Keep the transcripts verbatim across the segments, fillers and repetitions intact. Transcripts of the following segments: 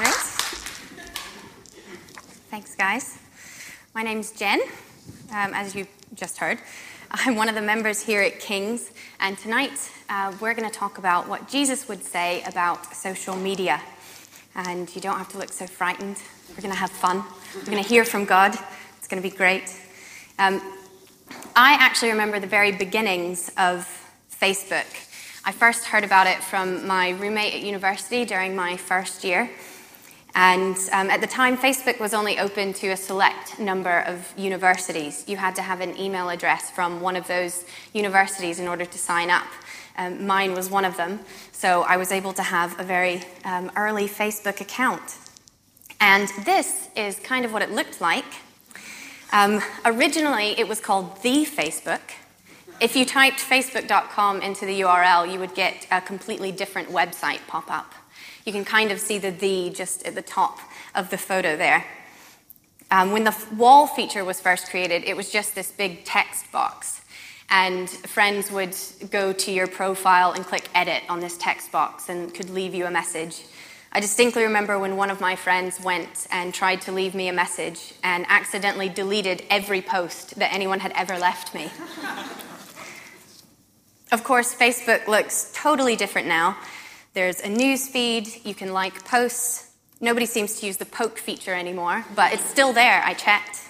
Great. Thanks, guys. My name's Jen, um, as you just heard. I'm one of the members here at Kings, and tonight uh, we're going to talk about what Jesus would say about social media. And you don't have to look so frightened. We're going to have fun. We're going to hear from God. It's going to be great. Um, I actually remember the very beginnings of Facebook. I first heard about it from my roommate at university during my first year. And um, at the time, Facebook was only open to a select number of universities. You had to have an email address from one of those universities in order to sign up. Um, mine was one of them, so I was able to have a very um, early Facebook account. And this is kind of what it looked like. Um, originally, it was called The Facebook. If you typed facebook dot com into the U R L, you would get a completely different website pop up. You can kind of see the the just at the top of the photo there. Um, when the wall feature was first created, it was just this big text box. And friends would go to your profile and click edit on this text box and could leave you a message. I distinctly remember when one of my friends went and tried to leave me a message and accidentally deleted every post that anyone had ever left me. Of course, Facebook looks totally different now. There's a news feed, you can like posts. Nobody seems to use the poke feature anymore, but it's still there, I checked.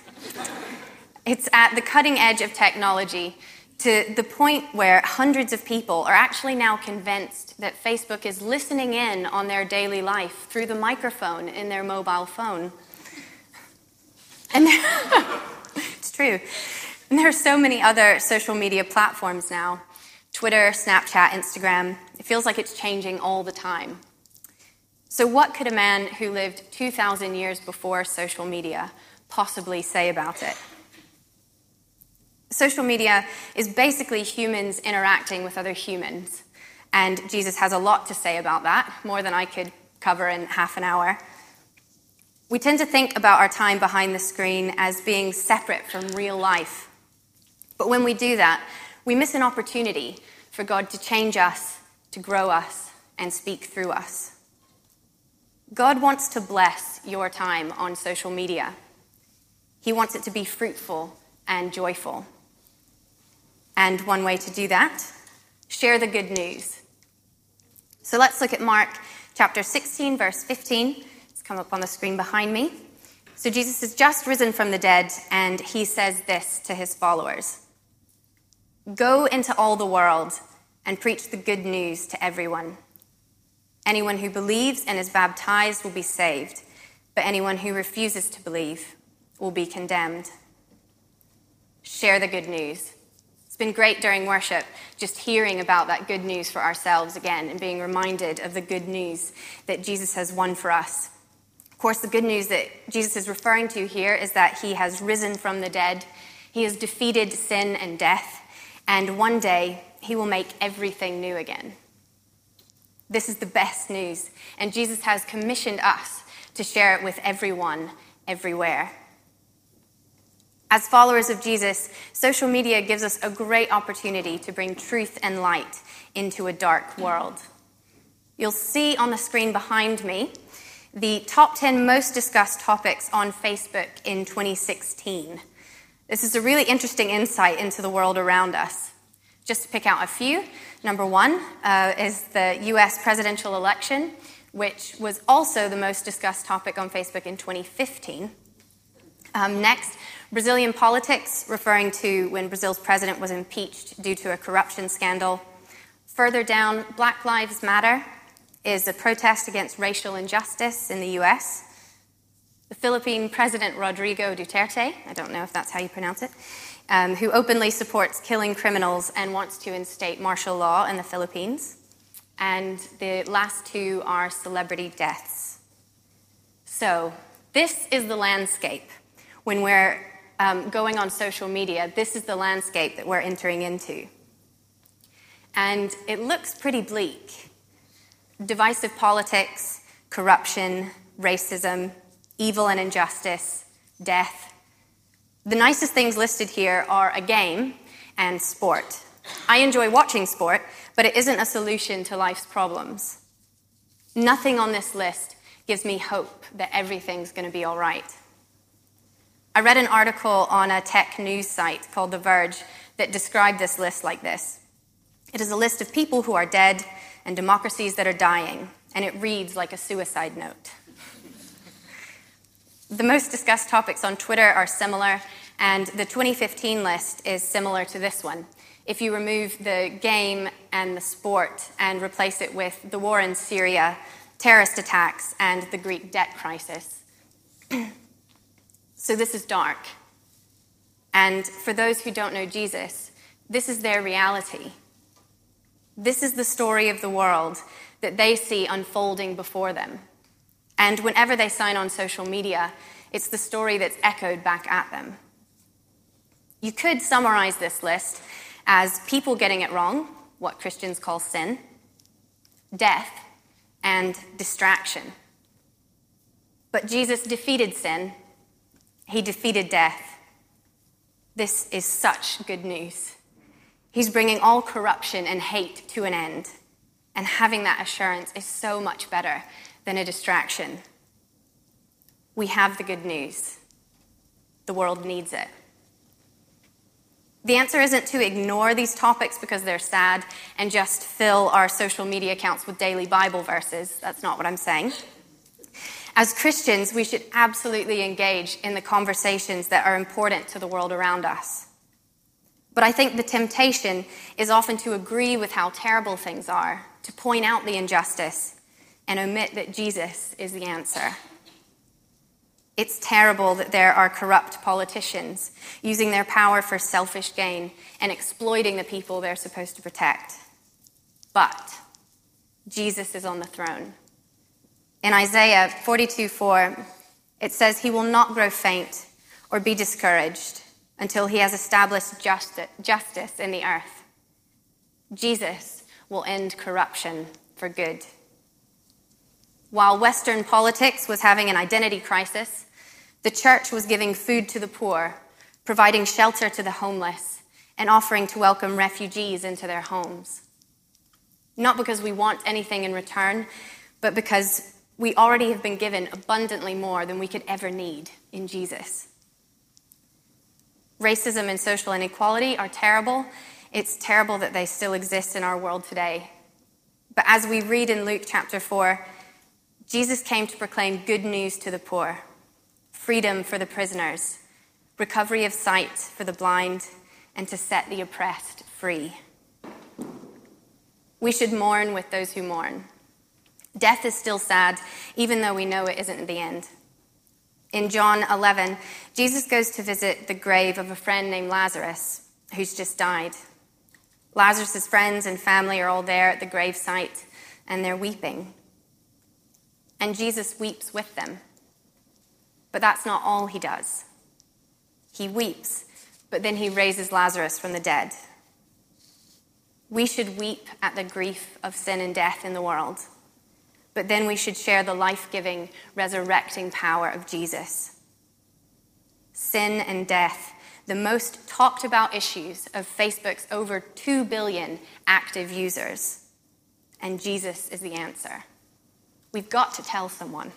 It's at the cutting edge of technology, to the point where hundreds of people are actually now convinced that Facebook is listening in on their daily life through the microphone in their mobile phone. And it's true. And there are so many other social media platforms now. Twitter, Snapchat, Instagram. It feels like it's changing all the time. So what could a man who lived two thousand years before social media possibly say about it? Social media is basically humans interacting with other humans. And Jesus has a lot to say about that, more than I could cover in half an hour. We tend to think about our time behind the screen as being separate from real life. But when we do that, we miss an opportunity for God to change us, to grow us, and speak through us. God wants to bless your time on social media. He wants it to be fruitful and joyful. And one way to do that, share the good news. So let's look at Mark chapter sixteen, verse fifteen. It's come up on the screen behind me. So Jesus has just risen from the dead, and he says this to his followers. Go into all the world and preach the good news to everyone. Anyone who believes and is baptized will be saved, but anyone who refuses to believe will be condemned. Share the good news. It's been great during worship just hearing about that good news for ourselves again and being reminded of the good news that Jesus has won for us. Of course, the good news that Jesus is referring to here is that he has risen from the dead. He has defeated sin and death, and one day he will make everything new again. This is the best news, and Jesus has commissioned us to share it with everyone, everywhere. As followers of Jesus, social media gives us a great opportunity to bring truth and light into a dark world. You'll see on the screen behind me the top ten most discussed topics on Facebook in twenty sixteen. This is a really interesting insight into the world around us. Just to pick out a few, number one uh, is the U S presidential election, which was also the most discussed topic on Facebook in twenty fifteen. Um, next, Brazilian politics, referring to when Brazil's president was impeached due to a corruption scandal. Further down, Black Lives Matter is a protest against racial injustice in the U S. The Philippine president Rodrigo Duterte, I don't know if that's how you pronounce it, um, who openly supports killing criminals and wants to instate martial law in the Philippines. And the last two are celebrity deaths. So this is the landscape. When we're um, going on social media, this is the landscape that we're entering into. And it looks pretty bleak. Divisive politics, corruption, racism, evil and injustice, death. The nicest things listed here are a game and sport. I enjoy watching sport, but it isn't a solution to life's problems. Nothing on this list gives me hope that everything's going to be all right. I read an article on a tech news site called The Verge that described this list like this. It is a list of people who are dead and democracies that are dying, and it reads like a suicide note. The most discussed topics on Twitter are similar, and the twenty fifteen list is similar to this one. If you remove the game and the sport and replace it with the war in Syria, terrorist attacks, and the Greek debt crisis. So this is dark. And for those who don't know Jesus, this is their reality. This is the story of the world that they see unfolding before them. And whenever they sign on social media, it's the story that's echoed back at them. You could summarize this list as people getting it wrong, what Christians call sin, death, and distraction. But Jesus defeated sin. He defeated death. This is such good news. He's bringing all corruption and hate to an end. And having that assurance is so much better than a distraction. We have the good news. The world needs it. The answer isn't to ignore these topics because they're sad and just fill our social media accounts with daily Bible verses. That's not what I'm saying. As Christians, we should absolutely engage in the conversations that are important to the world around us. But I think the temptation is often to agree with how terrible things are, to point out the injustice, and omit that Jesus is the answer. It's terrible that there are corrupt politicians using their power for selfish gain and exploiting the people they're supposed to protect. But Jesus is on the throne. In Isaiah forty-two four, it says, "He will not grow faint or be discouraged until he has established justice, justice in the earth." Jesus will end corruption for good. While Western politics was having an identity crisis, the church was giving food to the poor, providing shelter to the homeless, and offering to welcome refugees into their homes. Not because we want anything in return, but because we already have been given abundantly more than we could ever need in Jesus. Racism and social inequality are terrible. It's terrible that they still exist in our world today. But as we read in Luke chapter four, Jesus came to proclaim good news to the poor, freedom for the prisoners, recovery of sight for the blind, and to set the oppressed free. We should mourn with those who mourn. Death is still sad, even though we know it isn't the end. In John eleven, Jesus goes to visit the grave of a friend named Lazarus, who's just died. Lazarus' friends and family are all there at the gravesite, and they're weeping. And Jesus weeps with them. But that's not all he does. He weeps, but then he raises Lazarus from the dead. We should weep at the grief of sin and death in the world. But then we should share the life-giving, resurrecting power of Jesus. Sin and death, the most talked about issues of Facebook's over two billion active users. And Jesus is the answer. We've got to tell someone.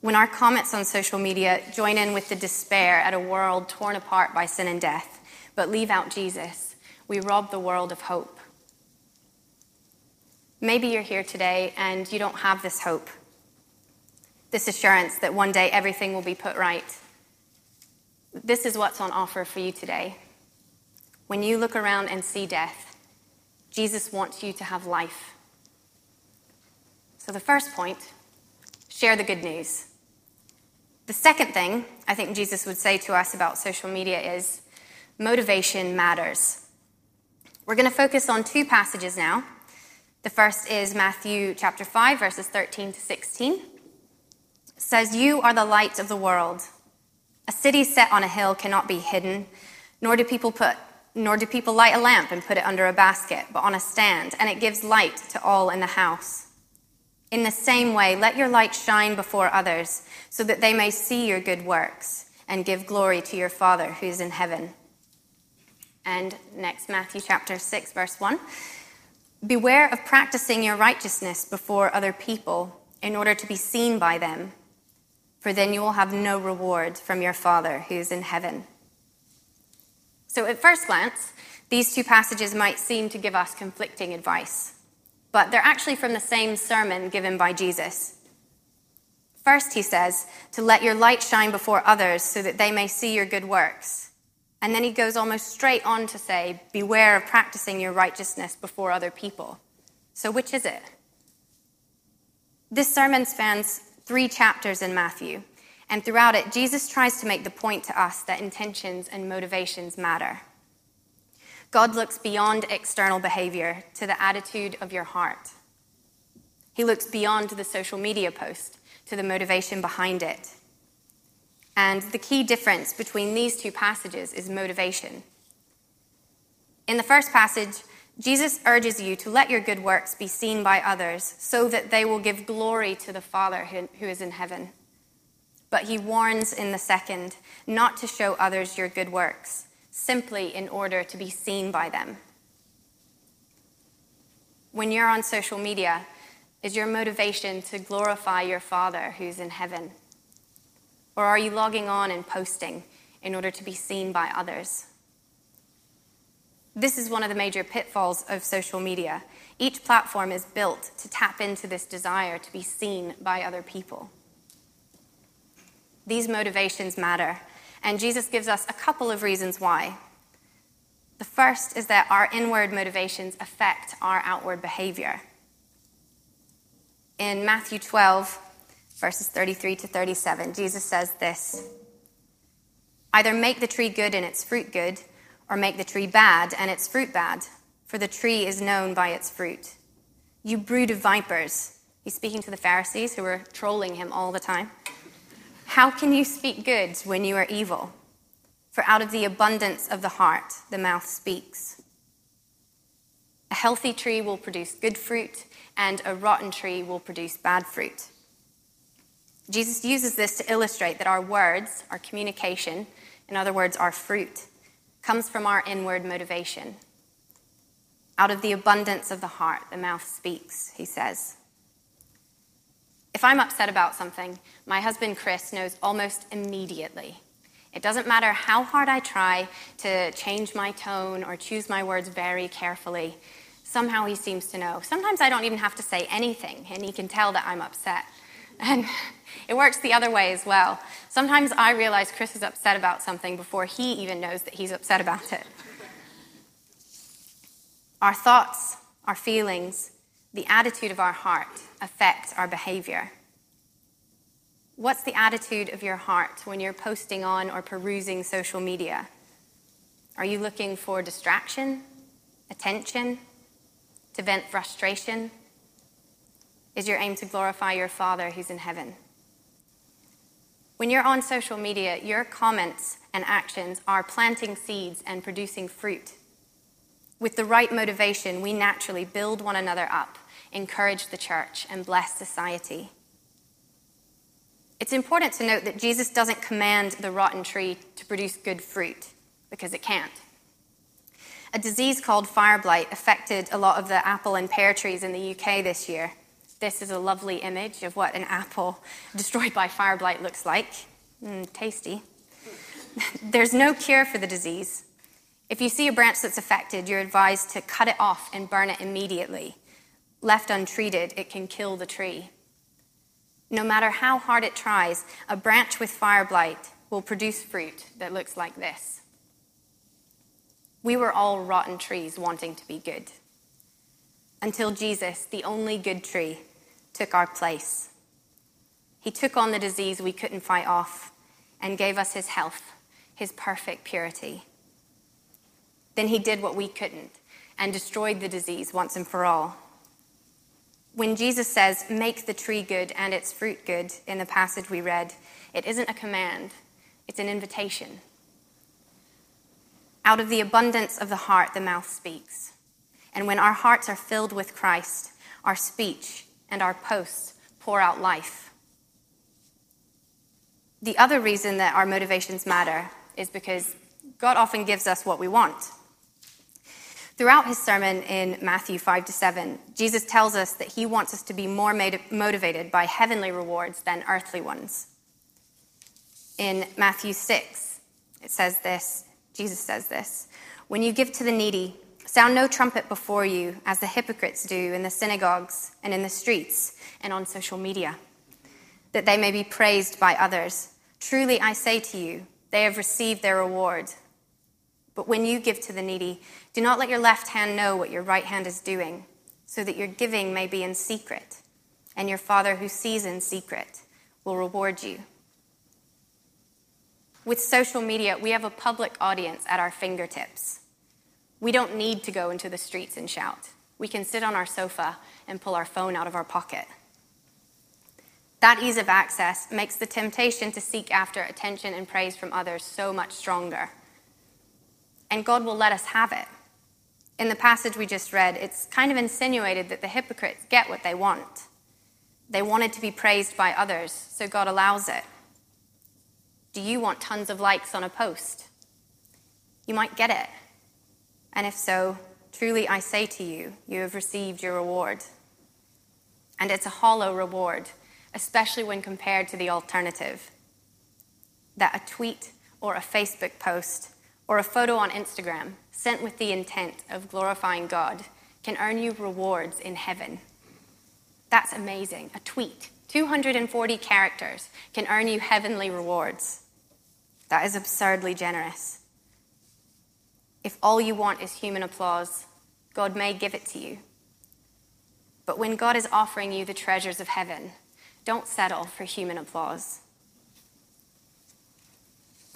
When our comments on social media join in with the despair at a world torn apart by sin and death, but leave out Jesus, we rob the world of hope. Maybe you're here today and you don't have this hope, this assurance that one day everything will be put right. This is what's on offer for you today. When you look around and see death, Jesus wants you to have life. So the first point, share the good news. The second thing I think Jesus would say to us about social media is motivation matters. We're going to focus on two passages now. The first is Matthew chapter five, verses thirteen to sixteen. It says, "You are the light of the world. A city set on a hill cannot be hidden, nor do people put, nor do people light a lamp and put it under a basket, but on a stand, and it gives light to all in the house. In the same way, let your light shine before others, so that they may see your good works and give glory to your Father who is in heaven." And next, Matthew chapter six, verse one. "Beware of practicing your righteousness before other people in order to be seen by them, for then you will have no reward from your Father who is in heaven. So at first glance, these two passages might seem to give us conflicting advice, but they're actually from the same sermon given by Jesus. First, he says, to let your light shine before others so that they may see your good works. And then he goes almost straight on to say, beware of practicing your righteousness before other people. So which is it? This sermon spans three chapters in Matthew, and throughout it, Jesus tries to make the point to us that intentions and motivations matter. God looks beyond external behavior to the attitude of your heart. He looks beyond the social media post to the motivation behind it. And the key difference between these two passages is motivation. In the first passage, Jesus urges you to let your good works be seen by others so that they will give glory to the Father who is in heaven. But he warns in the second not to show others your good works, simply in order to be seen by them. When you're on social media, is your motivation to glorify your Father who's in heaven? Or are you logging on and posting in order to be seen by others? This is one of the major pitfalls of social media. Each platform is built to tap into this desire to be seen by other people. These motivations matter, and Jesus gives us a couple of reasons why. The first is that our inward motivations affect our outward behavior. In Matthew twelve, verses thirty-three to thirty-seven, Jesus says this: either make the tree good and its fruit good, or make the tree bad and its fruit bad, for the tree is known by its fruit. You brood of vipers. He's speaking to the Pharisees who were trolling him all the time. How can you speak good when you are evil? For out of the abundance of the heart, the mouth speaks. A healthy tree will produce good fruit, and a rotten tree will produce bad fruit. Jesus uses this to illustrate that our words, our communication, in other words, our fruit, comes from our inward motivation. Out of the abundance of the heart, the mouth speaks, he says. If I'm upset about something, my husband Chris knows almost immediately. It doesn't matter how hard I try to change my tone or choose my words very carefully. Somehow he seems to know. Sometimes I don't even have to say anything, and he can tell that I'm upset. And it works the other way as well. Sometimes I realize Chris is upset about something before he even knows that he's upset about it. Our thoughts, our feelings, the attitude of our heart affect our behavior. What's the attitude of your heart when you're posting on or perusing social media? Are you looking for distraction, attention, to vent frustration? Is your aim to glorify your Father who's in heaven? When you're on social media, your comments and actions are planting seeds and producing fruit. With the right motivation, we naturally build one another up, encourage the church, and bless society. It's important to note that Jesus doesn't command the rotten tree to produce good fruit, because it can't. A disease called fire blight affected a lot of the apple and pear trees in the U K this year. This is a lovely image of what an apple destroyed by fire blight looks like. Mm, tasty. There's no cure for the disease. If you see a branch that's affected, you're advised to cut it off and burn it immediately. Left untreated, it can kill the tree. No matter how hard it tries, a branch with fire blight will produce fruit that looks like this. We were all rotten trees wanting to be good, until Jesus, the only good tree, took our place. He took on the disease we couldn't fight off and gave us his health, his perfect purity. Then he did what we couldn't and destroyed the disease once and for all. When Jesus says, make the tree good and its fruit good in the passage we read, it isn't a command, it's an invitation. Out of the abundance of the heart, the mouth speaks. And when our hearts are filled with Christ, our speech and our posts pour out life. The other reason that our motivations matter is because God often gives us what we want. Throughout his sermon in Matthew five to seven, Jesus tells us that he wants us to be more motivated by heavenly rewards than earthly ones. In Matthew six, it says this, Jesus says this, "When you give to the needy, sound no trumpet before you, as the hypocrites do in the synagogues and in the streets and on social media, that they may be praised by others. Truly I say to you, they have received their reward. But when you give to the needy, do not let your left hand know what your right hand is doing, so that your giving may be in secret, and your Father who sees in secret will reward you." With social media, we have a public audience at our fingertips. We don't need to go into the streets and shout. We can sit on our sofa and pull our phone out of our pocket. That ease of access makes the temptation to seek after attention and praise from others so much stronger. And God will let us have it. In the passage we just read, it's kind of insinuated that the hypocrites get what they want. They wanted to be praised by others, so God allows it. Do you want tons of likes on a post? You might get it. And if so, truly I say to you, you have received your reward. And it's a hollow reward, especially when compared to the alternative, that a tweet or a Facebook post or a photo on Instagram sent with the intent of glorifying God can earn you rewards in heaven. That's amazing. A tweet, two hundred forty characters, can earn you heavenly rewards. That is absurdly generous. If all you want is human applause, God may give it to you. But when God is offering you the treasures of heaven, don't settle for human applause.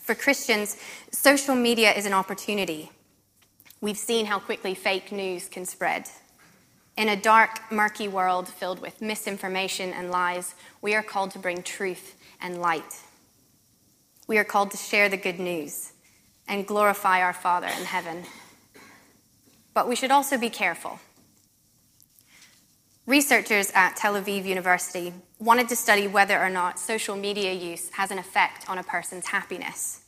For Christians, social media is an opportunity. We've seen how quickly fake news can spread. In a dark, murky world filled with misinformation and lies, we are called to bring truth and light. We are called to share the good news and glorify our Father in heaven. But we should also be careful. Researchers at Tel Aviv University wanted to study whether or not social media use has an effect on a person's happiness.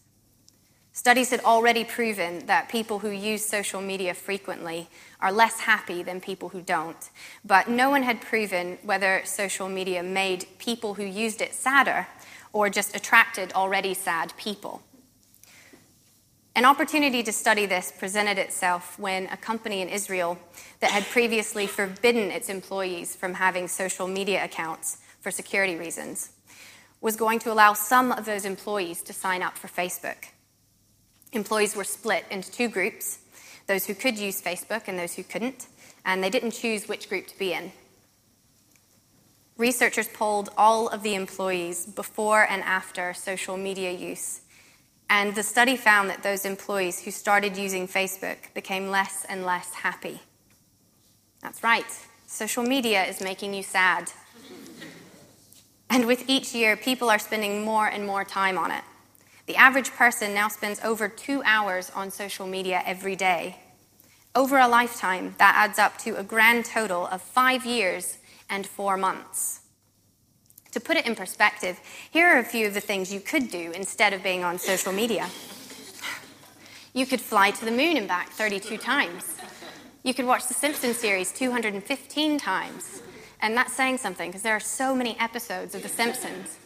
Studies had already proven that people who use social media frequently are less happy than people who don't, but no one had proven whether social media made people who used it sadder or just attracted already sad people. An opportunity to study this presented itself when a company in Israel that had previously forbidden its employees from having social media accounts for security reasons was going to allow some of those employees to sign up for Facebook. Employees were split into two groups, those who could use Facebook and those who couldn't, and they didn't choose which group to be in. Researchers polled all of the employees before and after social media use, and the study found that those employees who started using Facebook became less and less happy. That's right, social media is making you sad. And with each year, people are spending more and more time on it. The average person now spends over two hours on social media every day. Over a lifetime, that adds up to a grand total of five years and four months. To put it in perspective, here are a few of the things you could do instead of being on social media. You could fly to the moon and back thirty-two times. You could watch The Simpsons series two hundred fifteen times. And that's saying something, because there are so many episodes of The Simpsons.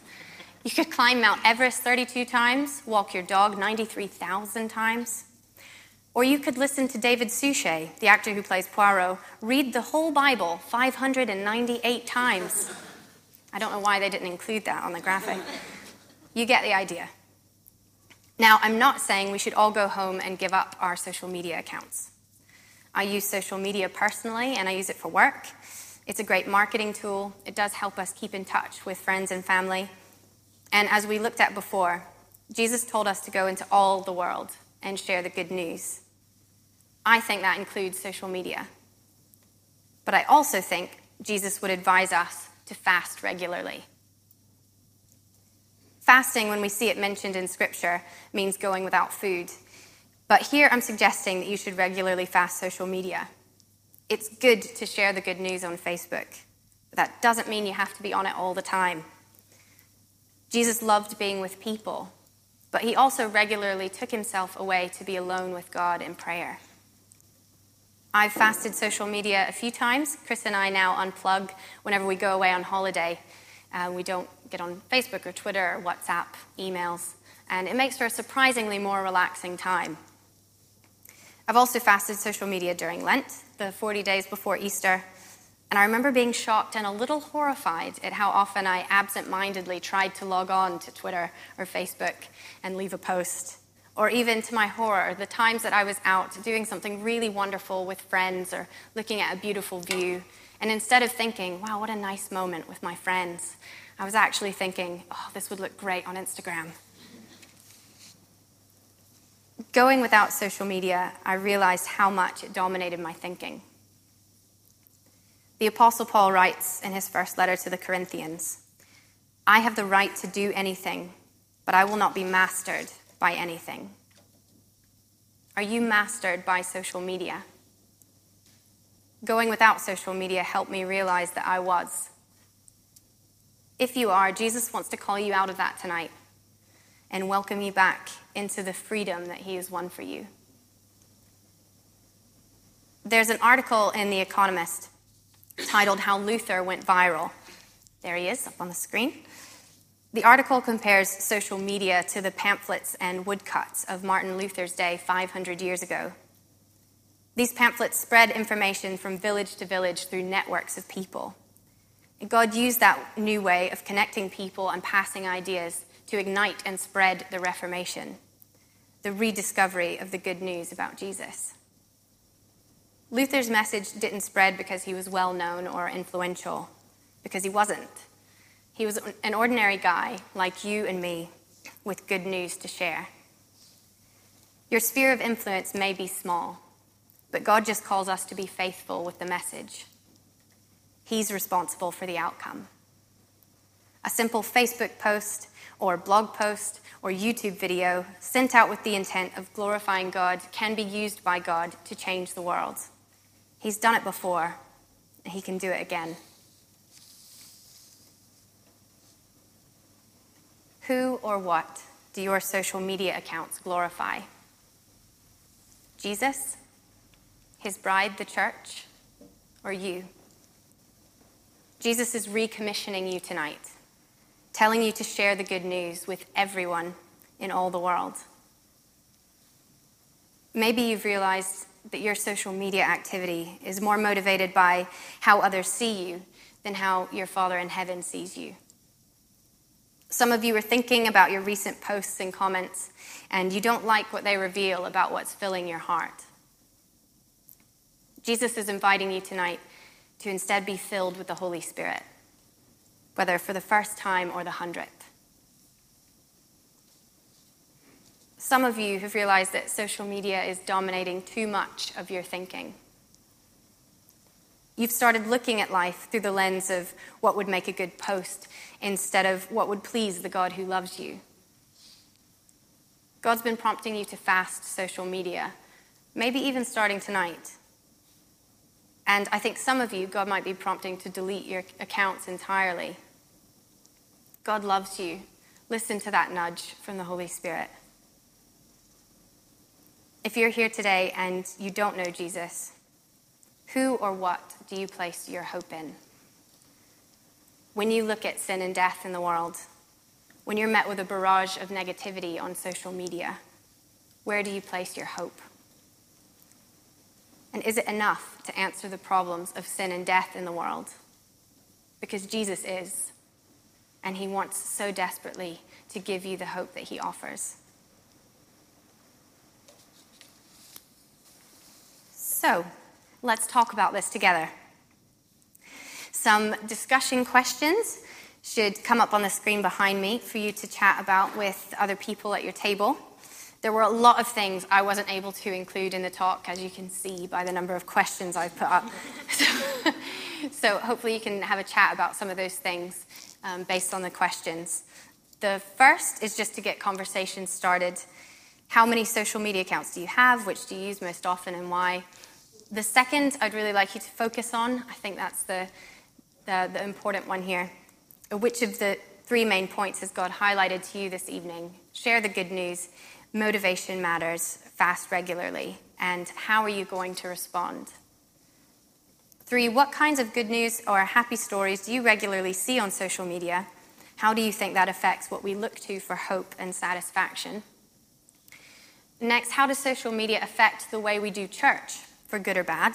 You could climb Mount Everest thirty-two times, walk your dog ninety-three thousand times. Or you could listen to David Suchet, the actor who plays Poirot, read the whole Bible five hundred ninety-eight times. I don't know why they didn't include that on the graphic. You get the idea. Now, I'm not saying we should all go home and give up our social media accounts. I use social media personally, and I use it for work. It's a great marketing tool. It does help us keep in touch with friends and family. And as we looked at before, Jesus told us to go into all the world and share the good news. I think that includes social media. But I also think Jesus would advise us to fast regularly. Fasting, when we see it mentioned in Scripture, means going without food. But here I'm suggesting that you should regularly fast social media. It's good to share the good news on Facebook, but that doesn't mean you have to be on it all the time. Jesus loved being with people, but he also regularly took himself away to be alone with God in prayer. I've fasted social media a few times. Chris and I now unplug whenever we go away on holiday. Uh, we don't get on Facebook or Twitter or WhatsApp, emails, and it makes for a surprisingly more relaxing time. I've also fasted social media during Lent, the forty days before Easter, and I remember being shocked and a little horrified at how often I absent-mindedly tried to log on to Twitter or Facebook and leave a post. Or even, to my horror, the times that I was out doing something really wonderful with friends or looking at a beautiful view, and instead of thinking, wow, what a nice moment with my friends, I was actually thinking, oh, this would look great on Instagram. Going without social media, I realized how much it dominated my thinking. The Apostle Paul writes in his first letter to the Corinthians, I have the right to do anything, but I will not be mastered by anything. Are you mastered by social media? Going without social media helped me realize that I was. If you are, Jesus wants to call you out of that tonight and welcome you back into the freedom that he has won for you. There's an article in The Economist titled How Luther Went Viral. There he is, up on the screen. The article compares social media to the pamphlets and woodcuts of Martin Luther's day five hundred years ago. These pamphlets spread information from village to village through networks of people. And God used that new way of connecting people and passing ideas to ignite and spread the Reformation, the rediscovery of the good news about Jesus. Luther's message didn't spread because he was well-known or influential, because he wasn't. He was an ordinary guy, like you and me, with good news to share. Your sphere of influence may be small, but God just calls us to be faithful with the message. He's responsible for the outcome. A simple Facebook post or blog post or YouTube video sent out with the intent of glorifying God can be used by God to change the world. He's done it before, and he can do it again. Who or what do your social media accounts glorify? Jesus, his bride, the church, or you? Jesus is recommissioning you tonight, telling you to share the good news with everyone in all the world. Maybe you've realized that your social media activity is more motivated by how others see you than how your Father in heaven sees you. Some of you are thinking about your recent posts and comments, and you don't like what they reveal about what's filling your heart. Jesus is inviting you tonight to instead be filled with the Holy Spirit, whether for the first time or the hundredth. Some of you have realized that social media is dominating too much of your thinking. You've started looking at life through the lens of what would make a good post instead of what would please the God who loves you. God's been prompting you to fast social media, maybe even starting tonight. And I think some of you, God might be prompting to delete your accounts entirely. God loves you. Listen to that nudge from the Holy Spirit. If you're here today and you don't know Jesus, who or what do you place your hope in? When you look at sin and death in the world, when you're met with a barrage of negativity on social media, where do you place your hope? And is it enough to answer the problems of sin and death in the world? Because Jesus is, and he wants so desperately to give you the hope that he offers. So, let's talk about this together. Some discussion questions should come up on the screen behind me for you to chat about with other people at your table. There were a lot of things I wasn't able to include in the talk, as you can see by the number of questions I've put up. So, so hopefully you can have a chat about some of those things um, based on the questions. The first is just to get conversation started. How many social media accounts do you have? Which do you use most often and why? The second I'd really like you to focus on, I think that's the, the, the important one here. Which of the three main points has God highlighted to you this evening? Share the good news motivation matters, fast regularly, and how are you going to respond? Three, what kinds of good news or happy stories do you regularly see on social media? How do you think that affects what we look to for hope and satisfaction? Next, how does social media affect the way we do church, for good or bad?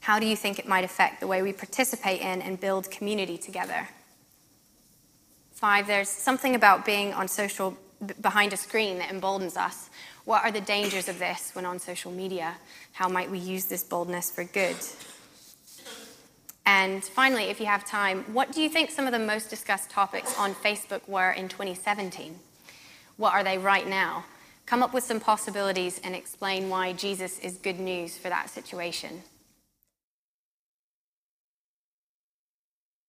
How do you think it might affect the way we participate in and build community together? Five, there's something about being on social, behind a screen that emboldens us. What are the dangers of this when on social media? How might we use this boldness for good? And finally, if you have time, what do you think some of the most discussed topics on Facebook were in twenty seventeen? What are they right now? Come up with some possibilities and explain why Jesus is good news for that situation.